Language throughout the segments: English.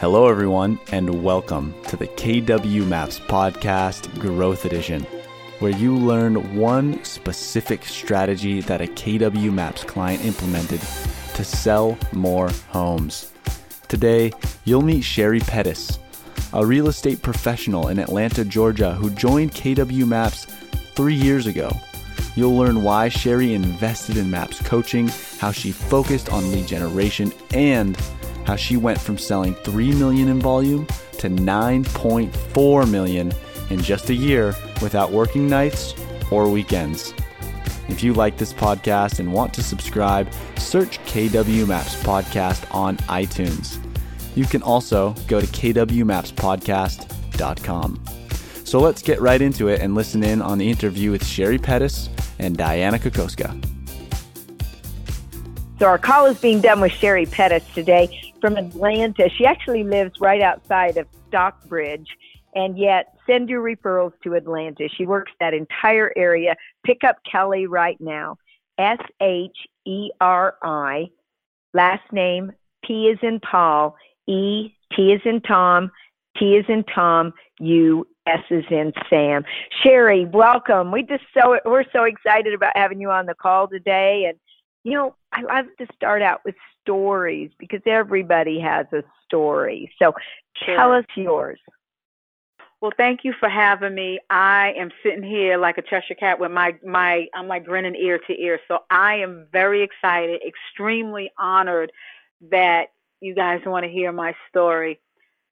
Hello, everyone, and welcome to the KW Maps Podcast Growth Edition, where you learn one specific strategy that a KW Maps client implemented to sell more homes. Today, you'll meet Sheri Pettus, a real estate professional in Atlanta, Georgia, who joined KW Maps 3 years ago. You'll learn why Sheri invested in Maps coaching, how she focused on lead generation, and how she went from selling $3 million in volume to $9.4 million in just a year without working nights or weekends. If you like this podcast and want to subscribe, search KW Maps Podcast on iTunes. You can also go to kwmapspodcast.com. So let's get right into it and listen in on the interview with Sheri Pettus and Diana Kokoska. So our call is being done with Sheri Pettus today from Atlanta. She actually lives right outside of Stockbridge, and yet send your referrals to Atlanta. She works that entire area. Pick up Kelly right now. Sheri, last name, P is in Paul, E, T is in Tom, U, S is in Sam. Sheri, welcome. We're so excited about having you on the call today. And you know, I love to start out with stories because everybody has a story. So tell us yours. Well, thank you for having me. I am sitting here like a Cheshire cat with my I'm like grinning ear to ear. So I am very excited, extremely honored that you guys want to hear my story.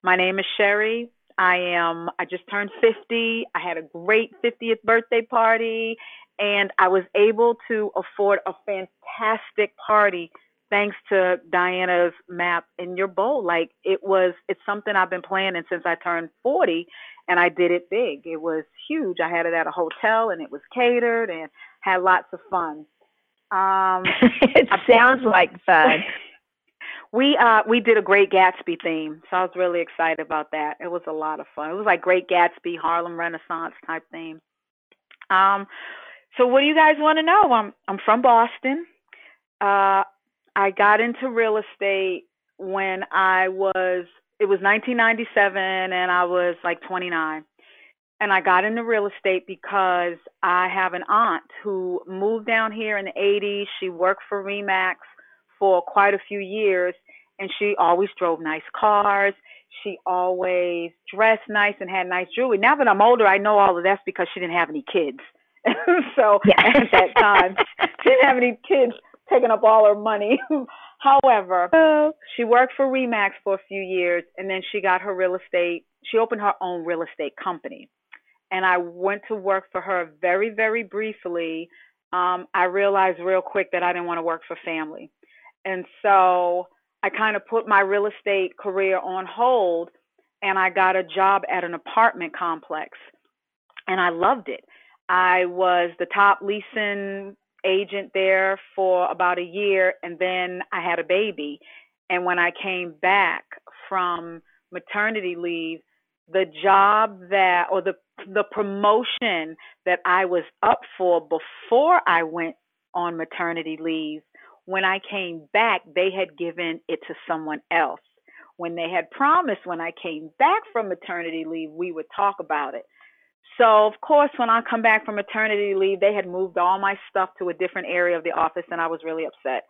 My name is Sheri. I just turned 50. I had a great 50th birthday party. And I was able to afford a fantastic party thanks to Diana's map and your bowl. Like it's something I've been planning since I turned 40, and I did it big. It was huge. I had it at a hotel, and it was catered, and had lots of fun. Sounds like fun. We did a Great Gatsby theme, so I was really excited about that. It was a lot of fun. It was like Great Gatsby, Harlem Renaissance type theme. So what do you guys want to know? I'm from Boston. I got into real estate when it was 1997 and I was like 29. And I got into real estate because I have an aunt who moved down here in the 80s. She worked for RE/MAX for quite a few years, and she always drove nice cars. She always dressed nice and had nice jewelry. Now that I'm older, I know all of that's because she didn't have any kids. So yeah. At that time, she didn't have any kids taking up all her money. However, she worked for RE/MAX for a few years, and then she got her real estate. She opened her own real estate company, and I went to work for her very, very briefly. I realized real quick that I didn't want to work for family. And so I kind of put my real estate career on hold, and I got a job at an apartment complex, and I loved it. I was the top leasing agent there for about a year, and then I had a baby. And when I came back from maternity leave, the job that, or the promotion that I was up for before I went on maternity leave, when I came back, they had given it to someone else. When they had promised when I came back from maternity leave, we would talk about it. So, of course, when I come back from maternity leave, they had moved all my stuff to a different area of the office, and I was really upset.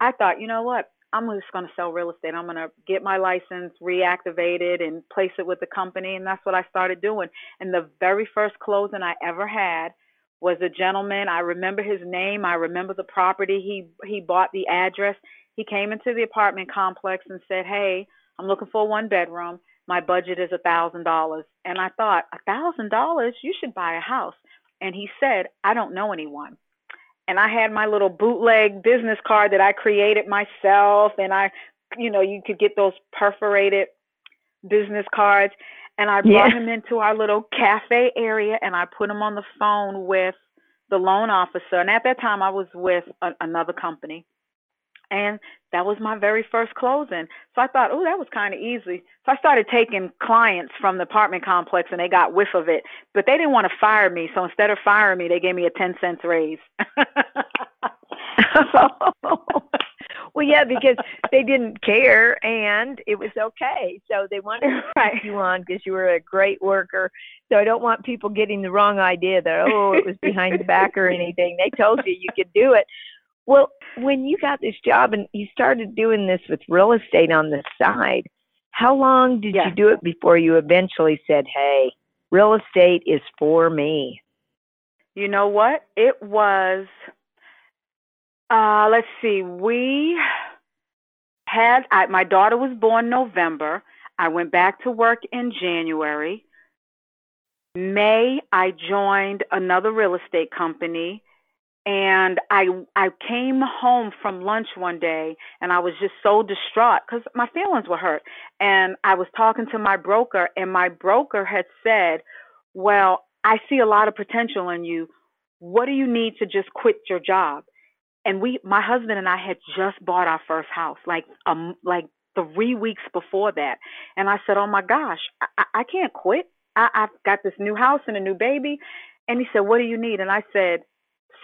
I thought, you know what? I'm just going to sell real estate. I'm going to get my license reactivated and place it with the company, and that's what I started doing. And the very first closing I ever had was a gentleman. I remember his name. I remember the property. He bought the address. He came into the apartment complex and said, hey, I'm looking for a one-bedroom. My budget is $1,000. And I thought, $1,000? You should buy a house. And he said, I don't know anyone. And I had my little bootleg business card that I created myself. And you could get those perforated business cards. And I brought him into our little cafe area, and I put him on the phone with the loan officer. And at that time, I was with another company. And that was my very first closing. So I thought, that was kind of easy. So I started taking clients from the apartment complex, and they got whiff of it. But they didn't want to fire me. So instead of firing me, they gave me a 10-cent raise. Well, yeah, because they didn't care and it was okay. So they wanted to keep you on because you were a great worker. So I don't want people getting the wrong idea that, oh, it was behind the back or anything. They told you you could do it. Well, when you got this job and you started doing this with real estate on the side, how long did you do it before you eventually said, hey, real estate is for me? You know what? It was... let's see, we had, my daughter was born November. I went back to work in January. May, I joined another real estate company, and I came home from lunch one day, and I was just so distraught because my feelings were hurt. And I was talking to my broker, and my broker had said, well, I see a lot of potential in you. What do you need to just quit your job? And my husband and I had just bought our first house, like 3 weeks before that. And I said, oh my gosh, I can't quit. I've got this new house and a new baby. And he said, what do you need? And I said,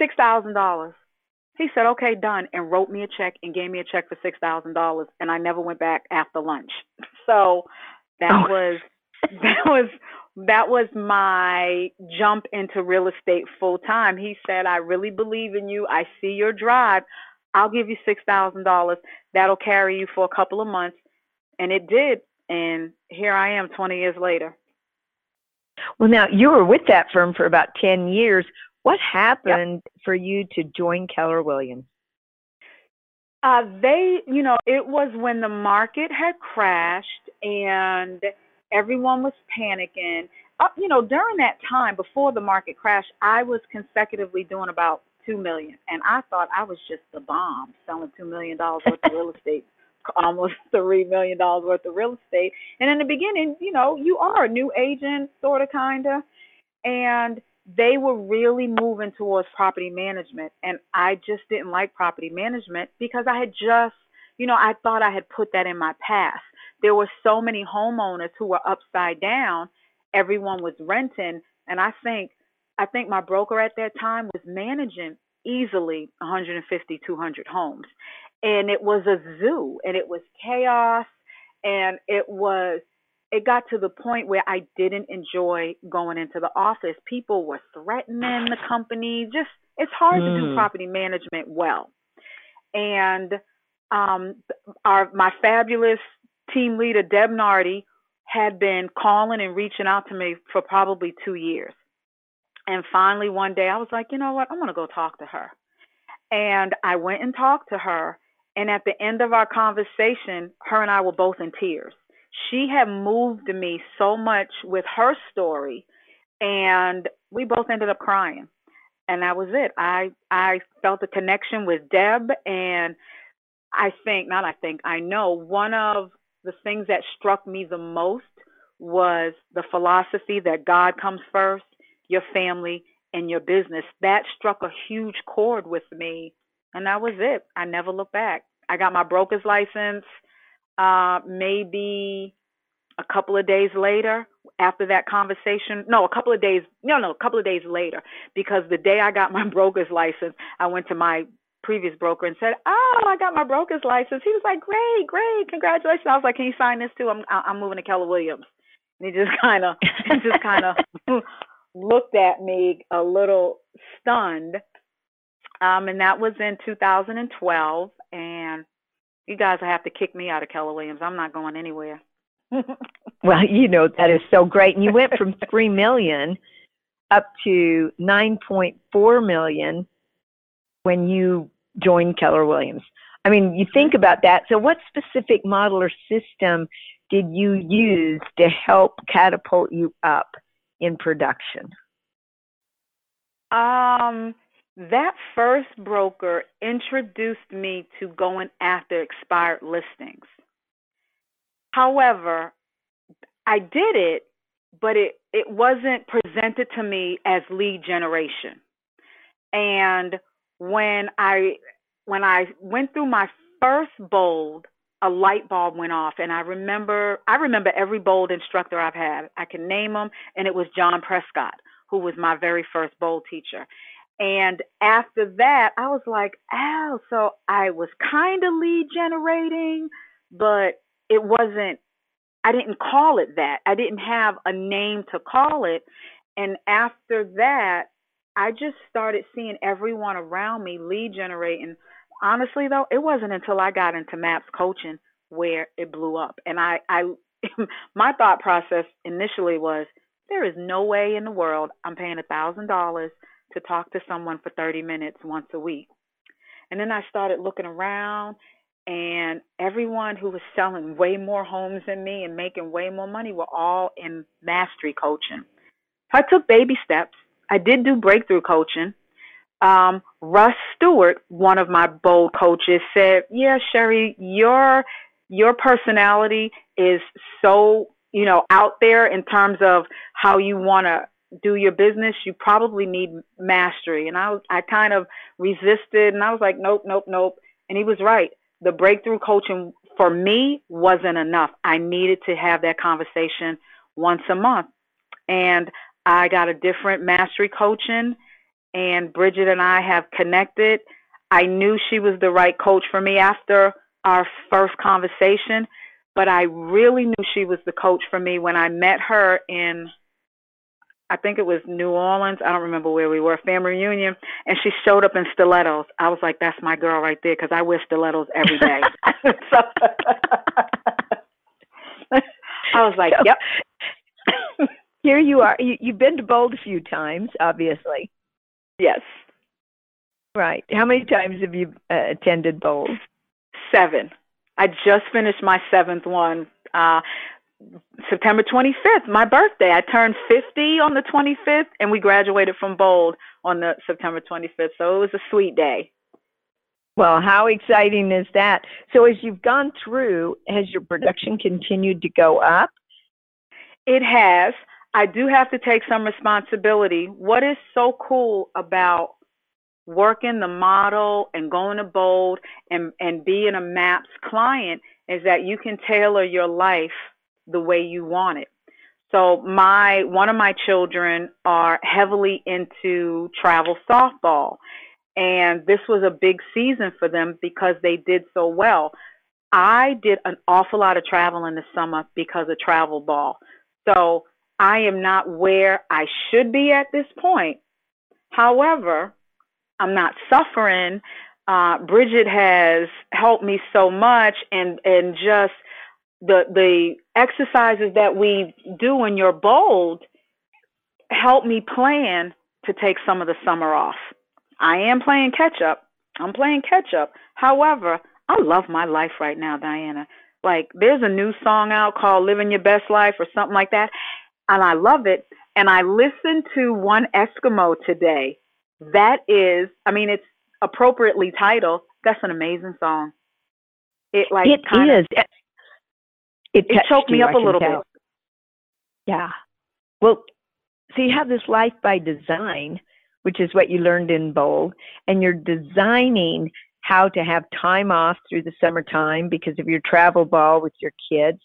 $6,000. He said, okay, done. And wrote me a check and gave me a check for $6,000. And I never went back after lunch. So that was my jump into real estate full time. He said, I really believe in you. I see your drive. I'll give you $6,000. That'll carry you for a couple of months. And it did. And here I am 20 years later. Well, now you were with that firm for about 10 years. What happened for you to join Keller Williams? It was when the market had crashed and everyone was panicking. During that time before the market crash, I was consecutively doing about $2 million. And I thought I was just the bomb, selling $2 million worth of real estate, almost $3 million worth of real estate. And in the beginning, you are a new agent, sort of, kind of. And they were really moving towards property management. And I just didn't like property management because I had just, I thought I had put that in my past. There were so many homeowners who were upside down. Everyone was renting. And I think my broker at that time was managing easily 150, 200 homes. And it was a zoo, and it was chaos. And it got to the point where I didn't enjoy going into the office. People were threatening the company. Just, it's hard to do property management well. And my fabulous team leader, Deb Nardi, had been calling and reaching out to me for probably 2 years. And finally, one day, I was like, you know what? I'm going to go talk to her. And I went and talked to her. And at the end of our conversation, her and I were both in tears. She had moved me so much with her story. And we both ended up crying. And that was it. I felt a connection with Deb. And I know one of the things that struck me the most was the philosophy that God comes first, your family, and your business. That struck a huge chord with me, and that was it. I never looked back. I got my broker's license maybe a couple of days later after that conversation. A couple of days later, because the day I got my broker's license, I went to my previous broker and said, oh, I got my broker's license. He was like, great, congratulations. I was like, can you sign this too? I'm moving to Keller Williams. And he just kind of looked at me a little stunned. And that was in 2012. And you guys will have to kick me out of Keller Williams. I'm not going anywhere. Well, that is so great. And you went from $3 million up to $9.4 million when you joined Keller Williams. I mean, you think about that. So what specific model or system did you use to help catapult you up in production? That first broker introduced me to going after expired listings. However, I did it, but it wasn't presented to me as lead generation. And when I went through my first Bold, a light bulb went off, and I remember every Bold instructor I've had. I can name them, and it was John Prescott, who was my very first Bold teacher. And after that, I was like, oh, so I was kind of lead generating, but it wasn't, I didn't call it that. I didn't have a name to call it. And after that, I just started seeing everyone around me lead generating. Honestly, though, it wasn't until I got into MAPS coaching where it blew up. And I my thought process initially was, there is no way in the world I'm paying $1,000 to talk to someone for 30 minutes once a week. And then I started looking around, and everyone who was selling way more homes than me and making way more money were all in mastery coaching. So I took baby steps. I did do breakthrough coaching. Russ Stewart, one of my Bold coaches, said, yeah, Sheri, your personality is so, you know, out there in terms of how you want to do your business. You probably need mastery. And I kind of resisted, and I was like, nope. And he was right. The breakthrough coaching for me wasn't enough. I needed to have that conversation once a month. And I got a different mastery coaching, and Bridget and I have connected. I knew she was the right coach for me after our first conversation, but I really knew she was the coach for me when I met her in, I think it was New Orleans. I don't remember where we were, family reunion. And she showed up in stilettos. I was like, that's my girl right there, because I wear stilettos every day. So, I was like, yep. Here you are. You've been to Bold a few times, obviously. Yes. Right. How many times have you attended Bold? 7. I just finished my 7th one. September 25th, my birthday. I turned 50 on the 25th, and we graduated from Bold on the September 25th. So it was a sweet day. Well, how exciting is that? So as you've gone through, has your production continued to go up? It has. I do have to take some responsibility. What is so cool about working the model and going to Bold and being a MAPS client is that you can tailor your life the way you want it. So one of my children are heavily into travel softball, and this was a big season for them because they did so well. I did an awful lot of traveling this summer because of travel ball. So I am not where I should be at this point. However, I'm not suffering. Bridget has helped me so much, and just the exercises that we do when you're Bold help me plan to take some of the summer off. I am playing catch up. However, I love my life right now, Diana. Like, there's a new song out called Living Your Best Life or something like that. And I love it. And I listened to One Eskimo today. That is, I mean, it's appropriately titled. That's an amazing song. It choked me up a little bit. Yeah. Well, so you have this life by design, which is what you learned in Bold, and you're designing how to have time off through the summertime because of your travel ball with your kids.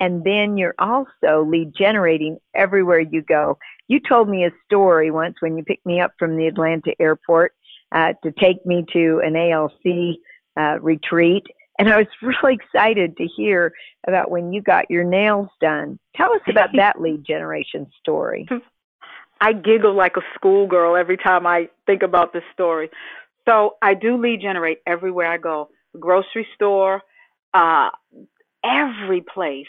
And then you're also lead generating everywhere you go. You told me a story once when you picked me up from the Atlanta airport to take me to an ALC retreat. And I was really excited to hear about when you got your nails done. Tell us about that lead generation story. I giggle like a schoolgirl every time I think about this story. So I do lead generate everywhere I go. Grocery store, every place.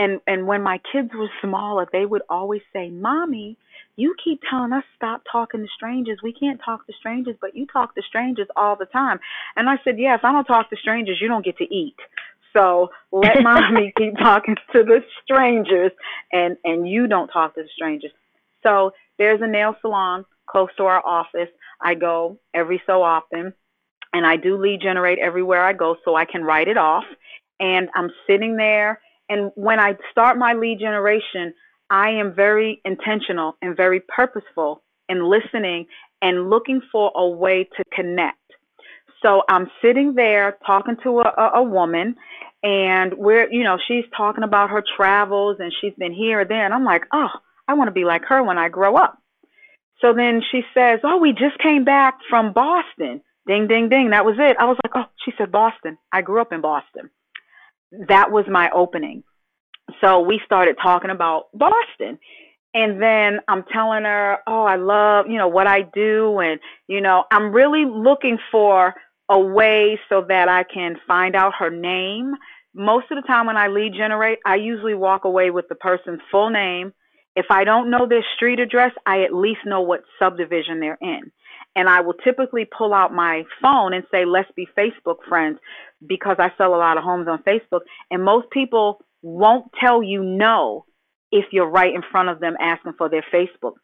And when my kids were smaller, they would always say, Mommy, you keep telling us stop talking to strangers. We can't talk to strangers, but you talk to strangers all the time. And I said, yeah, if I don't talk to strangers, you don't get to eat. So let Mommy keep talking to the strangers, and you don't talk to the strangers. So there's a nail salon close to our office. I go every so often, and I do lead generate everywhere I go so I can write it off. And I'm sitting there, and when I start my lead generation, I am very intentional and very purposeful in listening and looking for a way to connect. So I'm sitting there talking to a woman, and we're, you know, she's talking about her travels, and she's been here or there, and I'm like, oh, I want to be like her when I grow up. So then she says, oh, we just came back from Boston. Ding, ding, ding. That was it. I was like, oh, she said Boston. I grew up in Boston. That was my opening. So we started talking about Boston. And then I'm telling her, oh, I love, you know, what I do. And, you know, I'm really looking for a way so that I can find out her name. Most of the time when I lead generate, I usually walk away with the person's full name. If I don't know their street address, I at least know what subdivision they're in. And I will typically pull out my phone and say, let's be Facebook friends, because I sell a lot of homes on Facebook. And most people won't tell you no if you're right in front of them asking for their Facebook.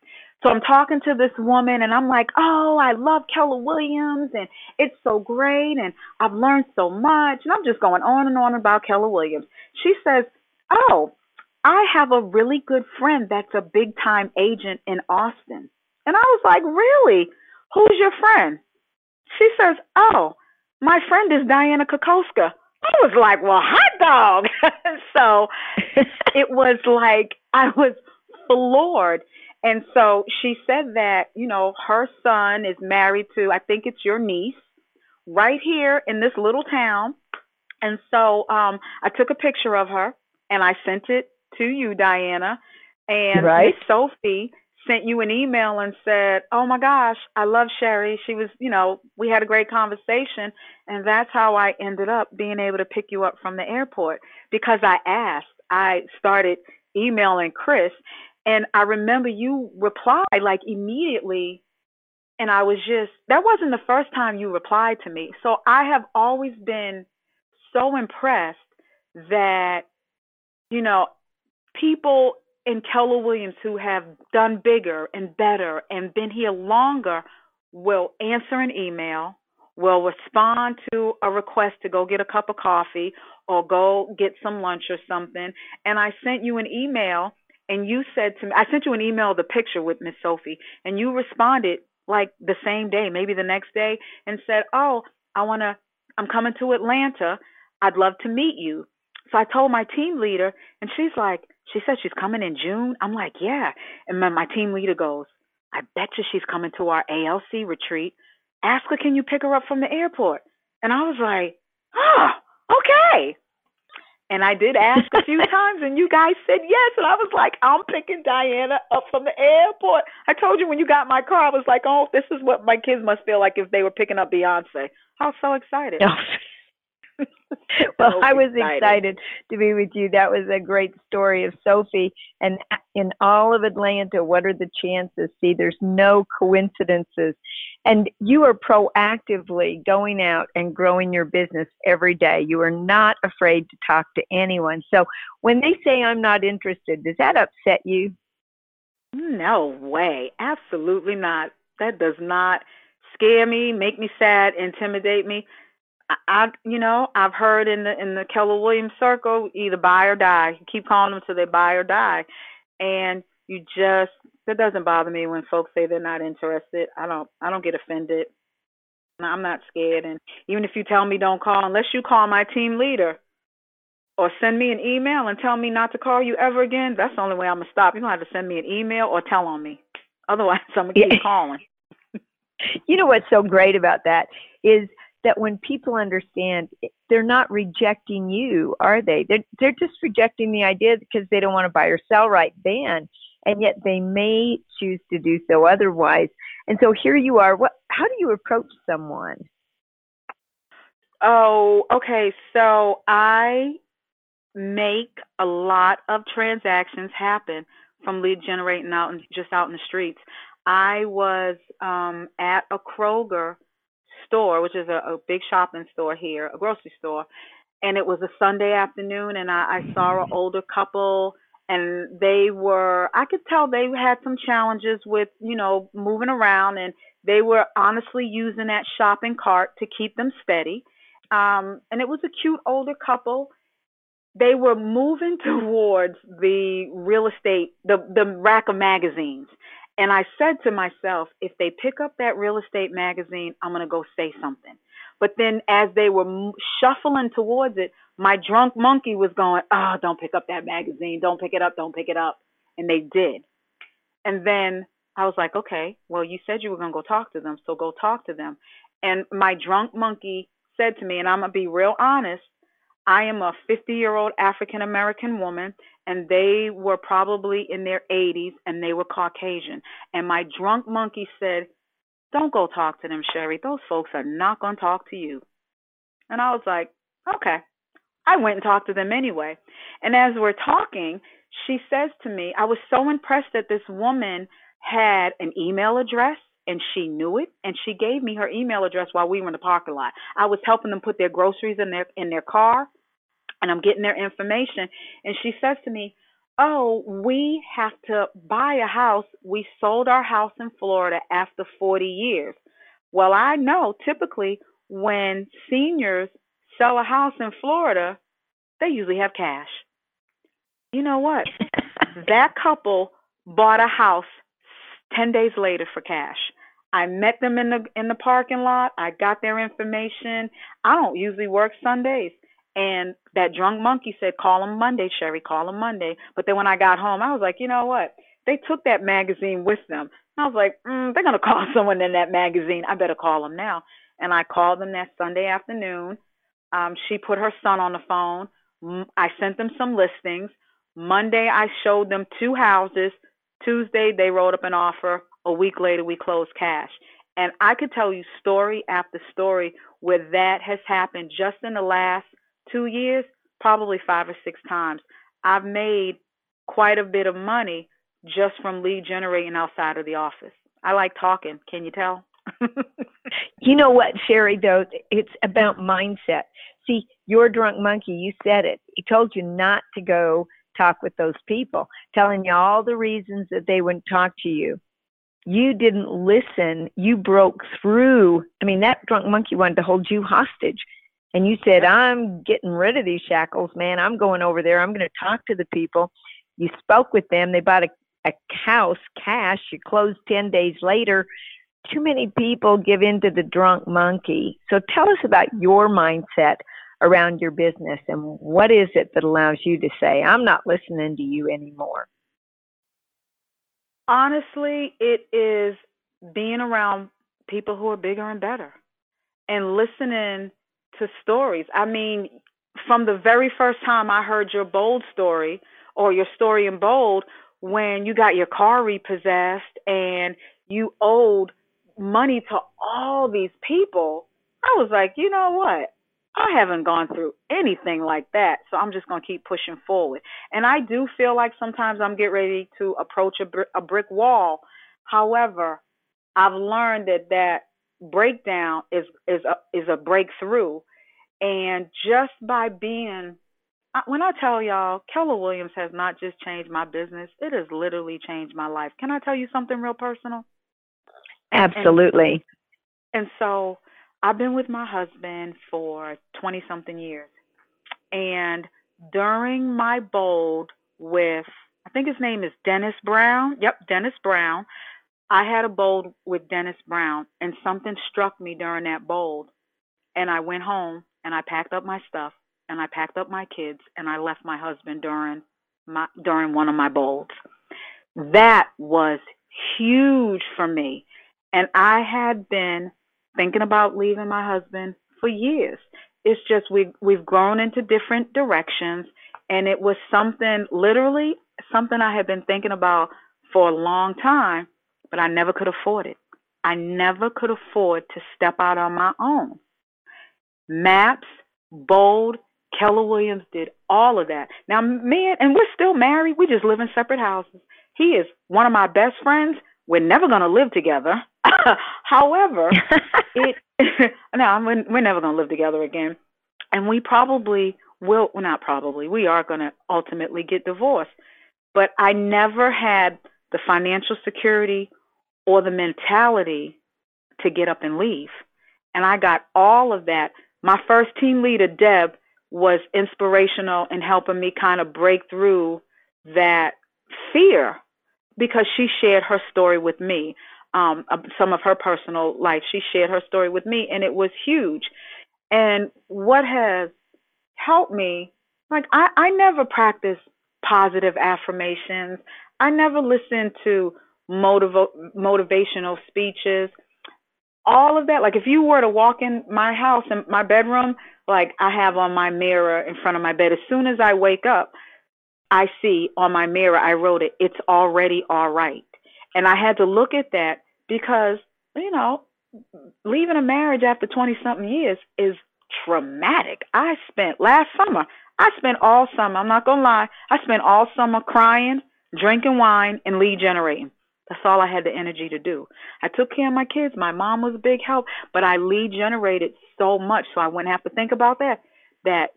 So I'm talking to this woman and I'm like, oh, I love Keller Williams and it's so great and I've learned so much. And I'm just going on and on about Keller Williams. She says, oh, I have a really good friend that's a big time agent in Austin. And I was like, really? Who's your friend? She says, oh, my friend is Diana Kokoska. I was like, well, hot dog. So it was like I was floored. And so she said that, you know, her son is married to, I think it's your niece, right here in this little town. And so I took a picture of her and I sent it to you, Diana. And right. Miss Sophie sent you an email and said, oh my gosh, I love Sheri. She was, you know, we had a great conversation. And that's how I ended up being able to pick you up from the airport, because I asked. I started emailing Chris and I remember you replied like immediately. And I was just, that wasn't the first time you replied to me. So I have always been so impressed that, you know, people in Keller Williams who have done bigger and better and been here longer will answer an email, will respond to a request to go get a cup of coffee or go get some lunch or something. And I sent you an email and you said to me, I sent you an email, the picture with Miss Sophie, and you responded like the same day, maybe the next day, and said, oh, I'm coming to Atlanta. I'd love to meet you. So I told my team leader and she said she's coming in June. I'm like, yeah. And my team leader goes, I bet you she's coming to our ALC retreat. Ask her, can you pick her up from the airport? And I was like, oh, okay. And I did ask a few times and you guys said yes. And I was like, I'm picking Diana up from the airport. I told you when you got my car, I was like, oh, this is what my kids must feel like if they were picking up Beyonce. I was so excited. Well, I was excited to be with you. That was a great story of Sophie. And in all of Atlanta, what are the chances? See, there's no coincidences. And you are proactively going out and growing your business every day. You are not afraid to talk to anyone. So when they say, I'm not interested, does that upset you? No way. Absolutely not. That does not scare me, make me sad, intimidate me. I've heard in the Keller Williams circle, either buy or die. You keep calling them till they buy or die. And that doesn't bother me when folks say they're not interested. I don't get offended. I'm not scared. And even if you tell me don't call, unless you call my team leader or send me an email and tell me not to call you ever again, that's the only way I'm going to stop. You don't have to send me an email or tell on me. Otherwise, I'm going to keep calling. You know what's so great about that is that when people understand, they're not rejecting you, are they? They're just rejecting the idea because they don't want to buy or sell right then, and yet they may choose to do so otherwise. And so here you are. How do you approach someone? Oh, okay. So I make a lot of transactions happen from lead generating out in the streets. I was at a Kroger store, which is a big shopping store here, a grocery store, and it was a Sunday afternoon, and I saw an older couple, and I could tell they had some challenges with, you know, moving around, and they were honestly using that shopping cart to keep them steady, and it was a cute older couple. They were moving towards the real estate, the rack of magazines. And I said to myself, if they pick up that real estate magazine, I'm going to go say something. But then as they were shuffling towards it, my drunk monkey was going, oh, don't pick up that magazine. Don't pick it up. Don't pick it up. And they did. And then I was like, okay, well, you said you were going to go talk to them, so go talk to them. And my drunk monkey said to me, and I'm going to be real honest, I am a 50-year-old African-American woman, and they were probably in their 80s, and they were Caucasian. And my drunk monkey said, don't go talk to them, Sheri. Those folks are not going to talk to you. And I was like, okay. I went and talked to them anyway. And as we're talking, she says to me, I was so impressed that this woman had an email address, and she knew it, and she gave me her email address while we were in the parking lot. I was helping them put their groceries in their car, and I'm getting their information. And she says to me, oh, we have to buy a house. We sold our house in Florida after 40 years. Well, I know typically when seniors sell a house in Florida, they usually have cash. You know what? That couple bought a house 10 days later for cash. I met them in the parking lot. I got their information. I don't usually work Sundays. And that drunk monkey said, call them Monday, Sheri, call them Monday. But then when I got home, I was like, you know what? They took that magazine with them. And I was like, they're going to call someone in that magazine. I better call them now. And I called them that Sunday afternoon. She put her son on the phone. I sent them some listings. Monday, I showed them two houses. Tuesday, they wrote up an offer. A week later, we closed cash. And I could tell you story after story where that has happened just in the last 2 years, probably 5 or 6 times. I've made quite a bit of money just from lead generating outside of the office. I like talking. Can you tell? You know what, Sheri, though? It's about mindset. See, your drunk monkey, you said it. He told you not to go talk with those people, telling you all the reasons that they wouldn't talk to you. You didn't listen. You broke through. I mean, that drunk monkey wanted to hold you hostage. And you said, I'm getting rid of these shackles, man. I'm going over there. I'm going to talk to the people. You spoke with them. They bought a house cash. You closed 10 days later. Too many people give in to the drunk monkey. So tell us about your mindset around your business, and what is it that allows you to say, I'm not listening to you anymore? Honestly, it is being around people who are bigger and better and listening to stories. I mean, from the very first time I heard your Bold story, or your story in Bold, when you got your car repossessed and you owed money to all these people, I was like, you know what? I haven't gone through anything like that, so I'm just going to keep pushing forward. And I do feel like sometimes I'm getting ready to approach a brick wall. However, I've learned that breakdown is a breakthrough. And just by being, when I tell y'all, Keller Williams has not just changed my business, it has literally changed my life. Can I tell you something real personal? Absolutely. And so I've been with my husband for 20-something years, and during my Bold with, I think his name is Dennis Brown. Yep, Dennis Brown. I had a Bold with Dennis Brown, and something struck me during that Bold, and I went home, and I packed up my stuff, and I packed up my kids, and I left my husband during one of my Bolds. That was huge for me, and I had been thinking about leaving my husband for years. It's just we've grown into different directions, and it was literally something I had been thinking about for a long time, but I never could afford it. I never could afford to step out on my own. MAPS, Bold, Keller Williams did all of that. Now, me and we're still married. We just live in separate houses. He is one of my best friends. We're never going to live together. However, we're never going to live together again. And we probably will, well, not probably, we are going to ultimately get divorced. But I never had the financial security or the mentality to get up and leave. And I got all of that. My first team leader, Deb, was inspirational in helping me kind of break through that fear, because she shared her story with me, some of her personal life. She shared her story with me, and it was huge. And what has helped me, like I never practiced positive affirmations. I never listened to motivational speeches, all of that. Like if you were to walk in my house and my bedroom, like I have on my mirror in front of my bed, as soon as I wake up, I see on my mirror, I wrote it, it's already all right. And I had to look at that because, you know, leaving a marriage after 20-something years is traumatic. I spent last summer, I spent all summer, I'm not going to lie, I spent all summer crying, drinking wine, and lead generating. That's all I had the energy to do. I took care of my kids. My mom was a big help, but I lead generated so much, so I wouldn't have to think about that. That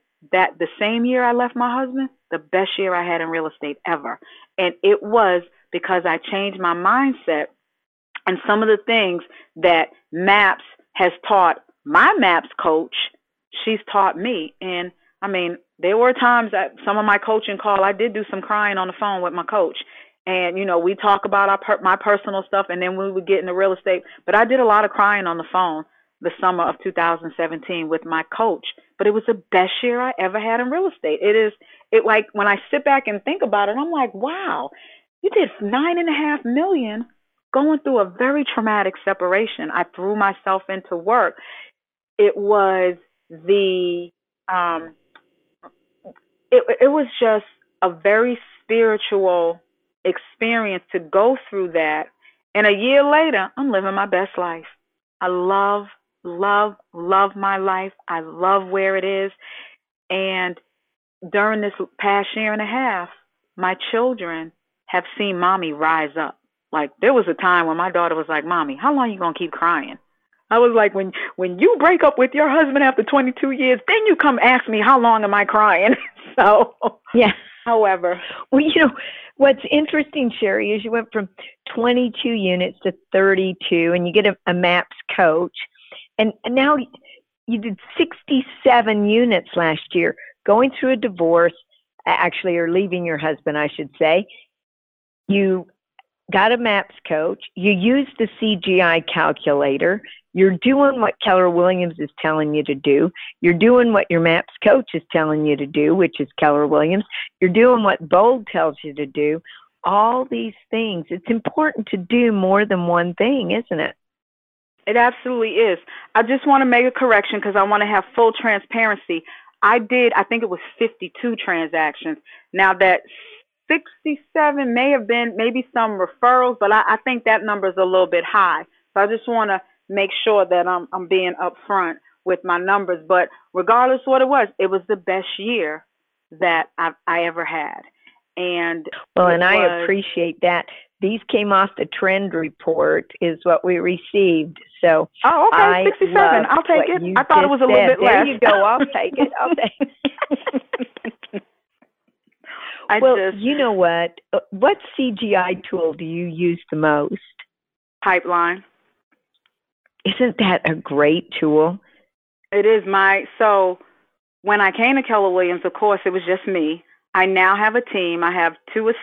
the same year I left my husband, the best year I had in real estate ever. And it was because I changed my mindset and some of the things that MAPS has taught my MAPS coach, she's taught me. And I mean, there were times that some of my coaching call, I did do some crying on the phone with my coach. And, you know, we talk about my personal stuff, and then we would get into real estate. But I did a lot of crying on the phone the summer of 2017 with my coach. But it was the best year I ever had in real estate. It like when I sit back and think about it, I'm like, wow, you did $9.5 million going through a very traumatic separation. I threw myself into work. It was the it was just a very spiritual experience to go through that. And a year later, I'm living my best life. I love, love, love my life. I love where it is. And during this past year and a half, my children have seen mommy rise up. Like there was a time when my daughter was like, Mommy, how long are you going to keep crying? I was like, when you break up with your husband after 22 years, then you come ask me how long am I crying? So, yeah. However, well, you know, what's interesting, Sheri, is you went from 22 units to 32 and you get a MAPS coach. And now you did 67 units last year, going through a divorce, actually, or leaving your husband, I should say. You got a MAPS coach. You used the CGI calculator. You're doing what Keller Williams is telling you to do. You're doing what your MAPS coach is telling you to do, which is Keller Williams. You're doing what Bold tells you to do. All these things. It's important to do more than one thing, isn't it? It absolutely is. I just want to make a correction because I want to have full transparency. I think it was 52 transactions. Now that 67 may have been maybe some referrals, but I think that number is a little bit high. So I just want to make sure that I'm being upfront with my numbers. But regardless of what it was the best year that I ever had. And I appreciate that. These came off the trend report is what we received. So oh, okay, I 67. I'll take it. I thought it was a little bit less. There you go. I'll take it. I'll take it. You know what? What CGI tool do you use the most? Pipeline. Isn't that a great tool? It is. So when I came to Keller Williams, of course, it was just me. I now have a team. I have two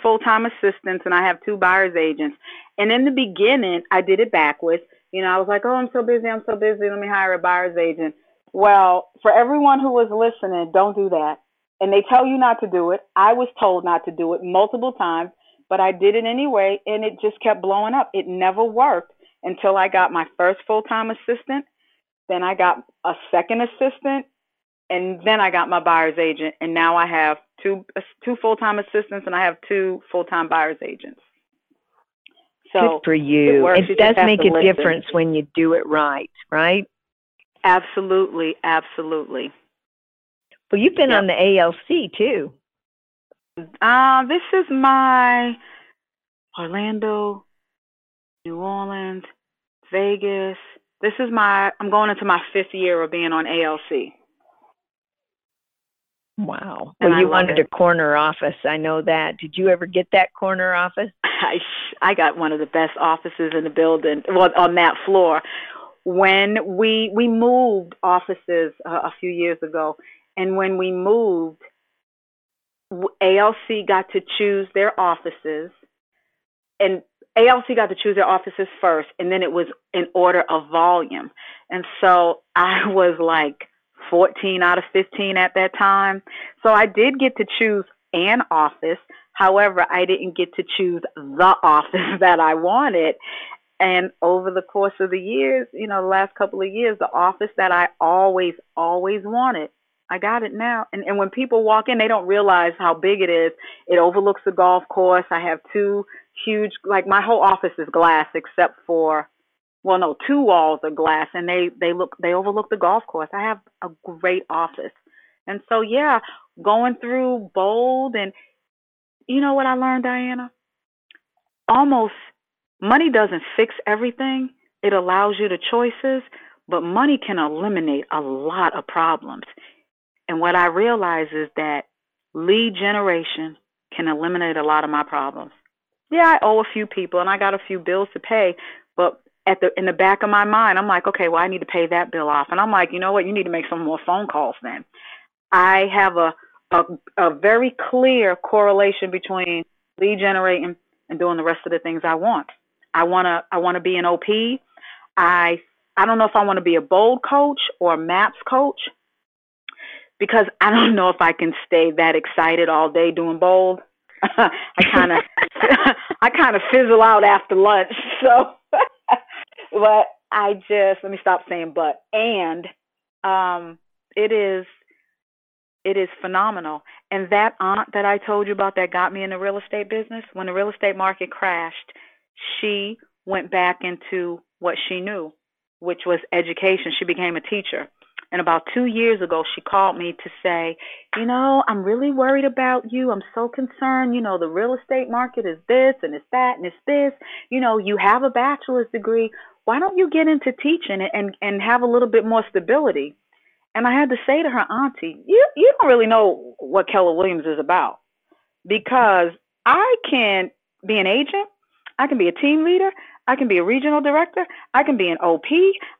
full-time assistants, and I have two buyer's agents. And in the beginning, I did it backwards. You know, I was like, oh, I'm so busy. Let me hire a buyer's agent. Well, for everyone who was listening, don't do that. And they tell you not to do it. I was told not to do it multiple times, but I did it anyway, and it just kept blowing up. It never worked until I got my first full-time assistant. Then I got a second assistant, and then I got my buyer's agent. And now I have two full-time assistants, and I have two full-time buyer's agents. So good for you. It does make a difference when you do it right, right? Absolutely, absolutely. Well, you've been on the ALC too. This is my Orlando, New Orleans, Vegas. I'm going into my 5th year of being on ALC. Wow. Well, you wanted a corner office. I know that. Did you ever get that corner office? I got one of the best offices in the building, well, on that floor. When we moved offices a few years ago, and when we moved, ALC got to choose their offices. And ALC got to choose their offices first, and then it was in order of volume. And so I was like 14 out of 15 at that time. So I did get to choose an office. However, I didn't get to choose the office that I wanted. And over the course of the years, you know, the last couple of years, the office that I always wanted, I got it now. And when people walk in, they don't realize how big it is. It overlooks the golf course. I have two huge, like my whole office is glass except for, well, no, two walls are glass, and they overlook the golf course. I have a great office. And so, yeah, going through Bold, and you know what I learned, Diana? Money doesn't fix everything. It allows you the choices, but money can eliminate a lot of problems. And what I realize is that lead generation can eliminate a lot of my problems. Yeah, I owe a few people and I got a few bills to pay, but in the back of my mind, I'm like, okay, well, I need to pay that bill off. And I'm like, you know what? You need to make some more phone calls then. I have a very clear correlation between lead generating and doing the rest of the things I want. I want to be an OP. I don't know if I want to be a Bold coach or a MAPS coach, because I don't know if I can stay that excited all day doing Bold. I kind of fizzle out after lunch. So, but let me stop saying but. And it is phenomenal. And that aunt that I told you about that got me in the real estate business, when the real estate market crashed, she went back into what she knew, which was education. She became a teacher. And about 2 years ago, she called me to say, you know, I'm really worried about you. I'm so concerned. You know, the real estate market is this and it's that and it's this. You know, you have a bachelor's degree. Why don't you get into teaching and have a little bit more stability? And I had to say to her, Auntie, you don't really know what Keller Williams is about, because I can be an agent. I can be a team leader. I can be a regional director. I can be an OP.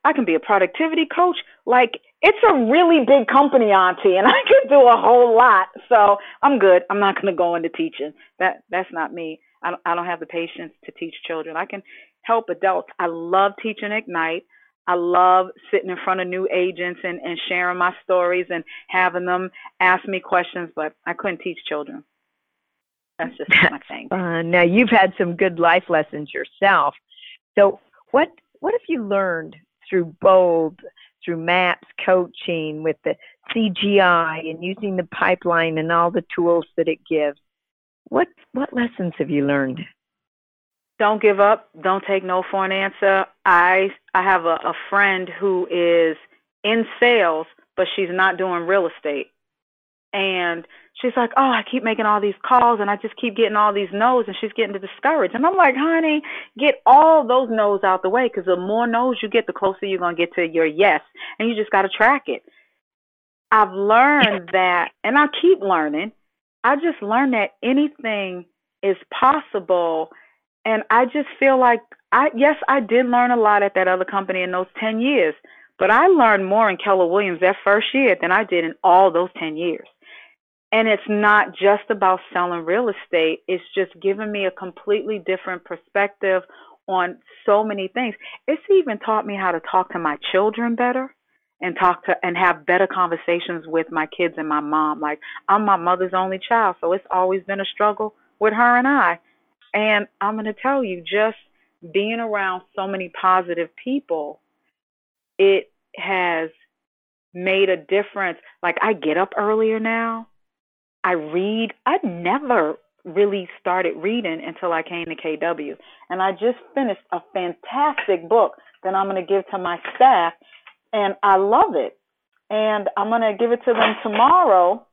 I can be a productivity coach. Like, it's a really big company, Auntie, and I can do a whole lot. So I'm good. I'm not going to go into teaching. That's not me. I don't have the patience to teach children. I can help adults. I love teaching Ignite. I love sitting in front of new agents and sharing my stories and having them ask me questions, but I couldn't teach children. That's just my thing. Now, you've had some good life lessons yourself. So what have you learned through Bold, through MAPS coaching, with the CGI and using the pipeline and all the tools that it gives? What lessons have you learned? Don't give up. Don't take no for an answer. I have a friend who is in sales, but she's not doing real estate. And she's like, oh, I keep making all these calls and I just keep getting all these no's, and she's getting discouraged. And I'm like, honey, get all those no's out the way, because the more no's you get, the closer you're going to get to your yes. And you just got to track it. I've learned that, and I keep learning. I just learned that anything is possible. And I just feel like, I did learn a lot at that other company in those 10 years, but I learned more in Keller Williams that first year than I did in all those 10 years. And it's not just about selling real estate. It's just given me a completely different perspective on so many things. It's even taught me how to talk to my children better and have better conversations with my kids and my mom. Like, I'm my mother's only child, so it's always been a struggle with her and I. And I'm going to tell you, just being around so many positive people, it has made a difference. Like, I get up earlier now. I read. I never really started reading until I came to KW. And I just finished a fantastic book that I'm going to give to my staff. And I love it. And I'm going to give it to them tomorrow.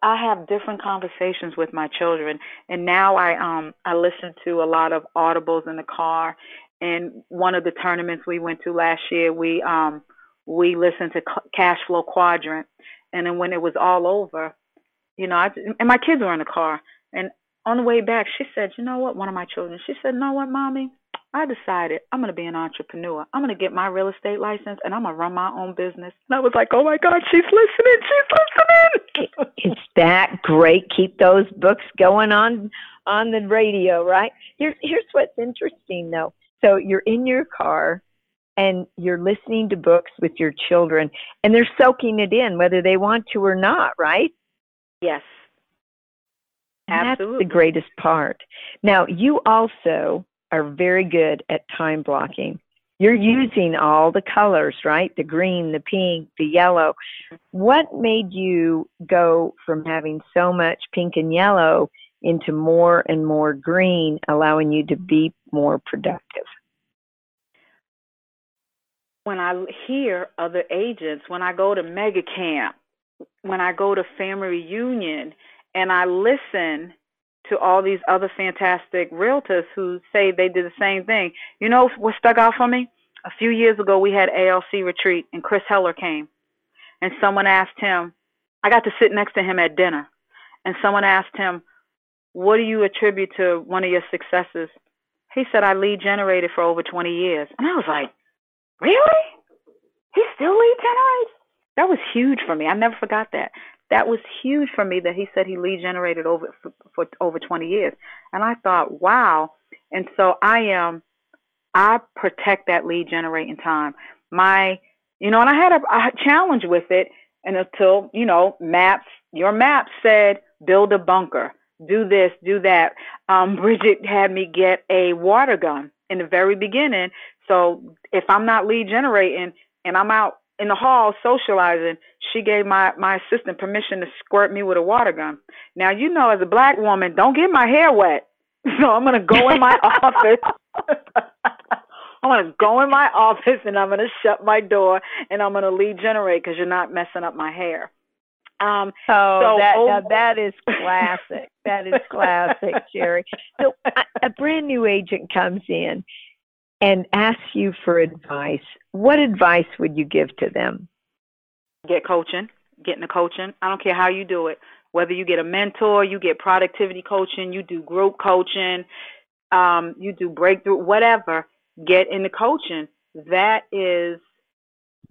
I have different conversations with my children, and now I listen to a lot of audibles in the car. And one of the tournaments we went to last year, we listened to Cashflow Quadrant, and then when it was all over, you know, and my kids were in the car, and on the way back, she said, you know what, one of my children, she said, you know what, Mommy, I decided I'm going to be an entrepreneur. I'm going to get my real estate license and I'm going to run my own business. And I was like, oh my God, she's listening. She's listening. Is that great? Keep those books going on the radio, right? Here's what's interesting though. So you're in your car and you're listening to books with your children and they're soaking it in, whether they want to or not, right? Yes. Absolutely. That's the greatest part. Now, you also are very good at time blocking. You're using all the colors, right? The green, the pink, the yellow. What made you go from having so much pink and yellow into more and more green, allowing you to be more productive? When I hear other agents, when I go to mega camp, when I go to family reunion, and I listen to all these other fantastic realtors who say they did the same thing. You know what stuck out for me? A few years ago, we had ALC retreat, and Chris Heller came. And someone asked him, I got to sit next to him at dinner. And someone asked him, what do you attribute to one of your successes? He said, I lead generated for over 20 years. And I was like, really? He still lead generates? That was huge for me. I never forgot that. That was huge for me that he said he lead generated for over 20 years. And I thought, wow. And so I protect that lead generating time. And I had a challenge with it. And until, MAPS, your MAPS said, build a bunker, do this, do that. Bridget had me get a water gun in the very beginning. So if I'm not lead generating and I'm out in the hall socializing, she gave my assistant permission to squirt me with a water gun. Now, as a black woman, don't get my hair wet. So I'm going to go in my office. I'm going to go in my office and I'm going to shut my door and I'm going to lead generate because you're not messing up my hair. That is classic. That is classic, Sheri. So a brand new agent comes in and asks you for advice. What advice would you give to them? Get the coaching. I don't care how you do it. Whether you get a mentor, you get productivity coaching, you do group coaching, you do breakthrough, whatever, get in the coaching. That is,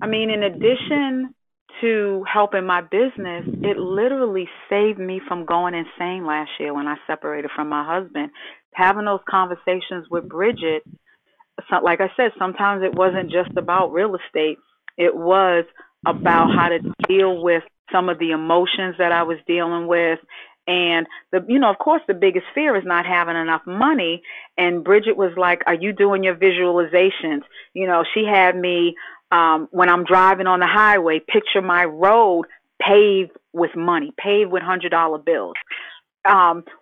in addition to helping my business, it literally saved me from going insane last year when I separated from my husband. Having those conversations with Bridget, like I said, sometimes it wasn't just about real estate. It was about how to deal with some of the emotions that I was dealing with. And, of course, the biggest fear is not having enough money. And Bridget was like, are you doing your visualizations? She had me, when I'm driving on the highway, picture my road paved with money, paved with $100 bills.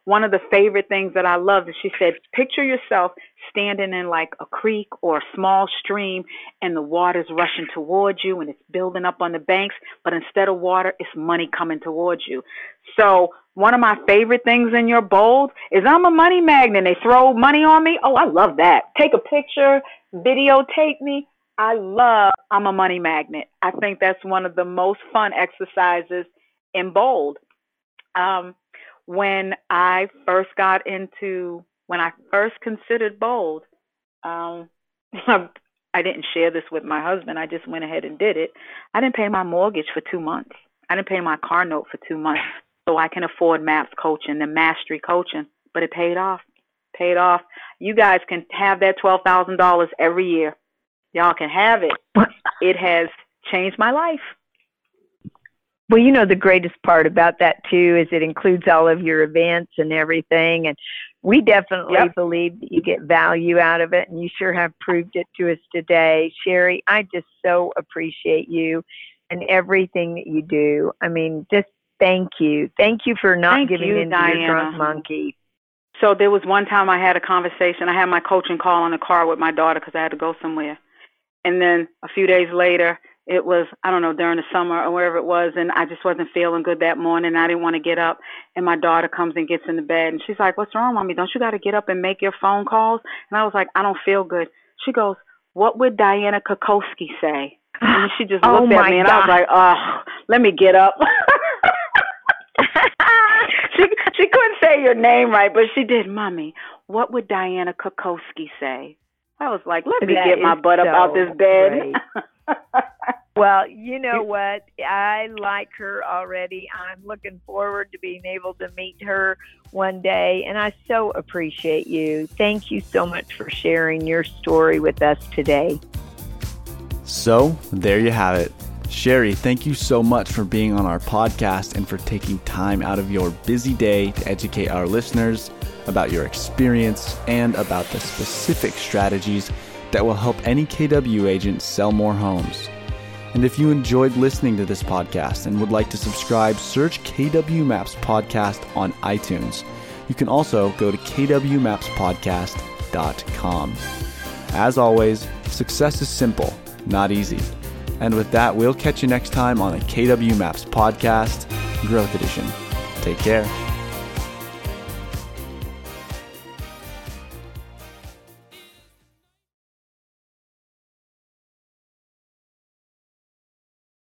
One of the favorite things that I loved is she said, picture yourself standing in like a creek or a small stream and the water's rushing towards you and it's building up on the banks, but instead of water, it's money coming towards you. So one of my favorite things in your bold is I'm a money magnet. They throw money on me. Oh, I love that. Take a picture, videotape me. I'm a money magnet. I think that's one of the most fun exercises in bold. When I first considered bold, I didn't share this with my husband. I just went ahead and did it. I didn't pay my mortgage for 2 months. I didn't pay my car note for 2 months, so I can afford MAPS coaching, the mastery coaching. But it paid off. You guys can have that $12,000 every year. Y'all can have it. It has changed my life. Well, the greatest part about that, too, is it includes all of your events and everything. And we definitely believe that you get value out of it, and you sure have proved it to us today. Sheri, I just so appreciate you and everything that you do. Just thank you. Thank you for not giving in to your drunk monkey. So there was one time I had a conversation. I had my coaching call on the car with my daughter because I had to go somewhere. And then a few days later, it was, I don't know, during the summer or wherever it was, and I just wasn't feeling good that morning. I didn't want to get up, and my daughter comes and gets in the bed, and she's like, what's wrong, Mommy? Don't you got to get up and make your phone calls? And I was like, I don't feel good. She goes, what would Diana Kokoski say? And she just looked at me, and God. I was like, let me get up. She couldn't say your name right, but she did, Mommy, what would Diana Kokoski say? I was like, let me get my butt up out this bed. Well, you know what? I like her already. I'm looking forward to being able to meet her one day. And I so appreciate you. Thank you so much for sharing your story with us today. So there you have it. Sheri, thank you so much for being on our podcast and for taking time out of your busy day to educate our listeners about your experience and about the specific strategies that will help any KW agent sell more homes. And if you enjoyed listening to this podcast and would like to subscribe, search KW Maps Podcast on iTunes. You can also go to kwmapspodcast.com. As always, success is simple, not easy. And with that, we'll catch you next time on a KW Maps Podcast Growth Edition. Take care.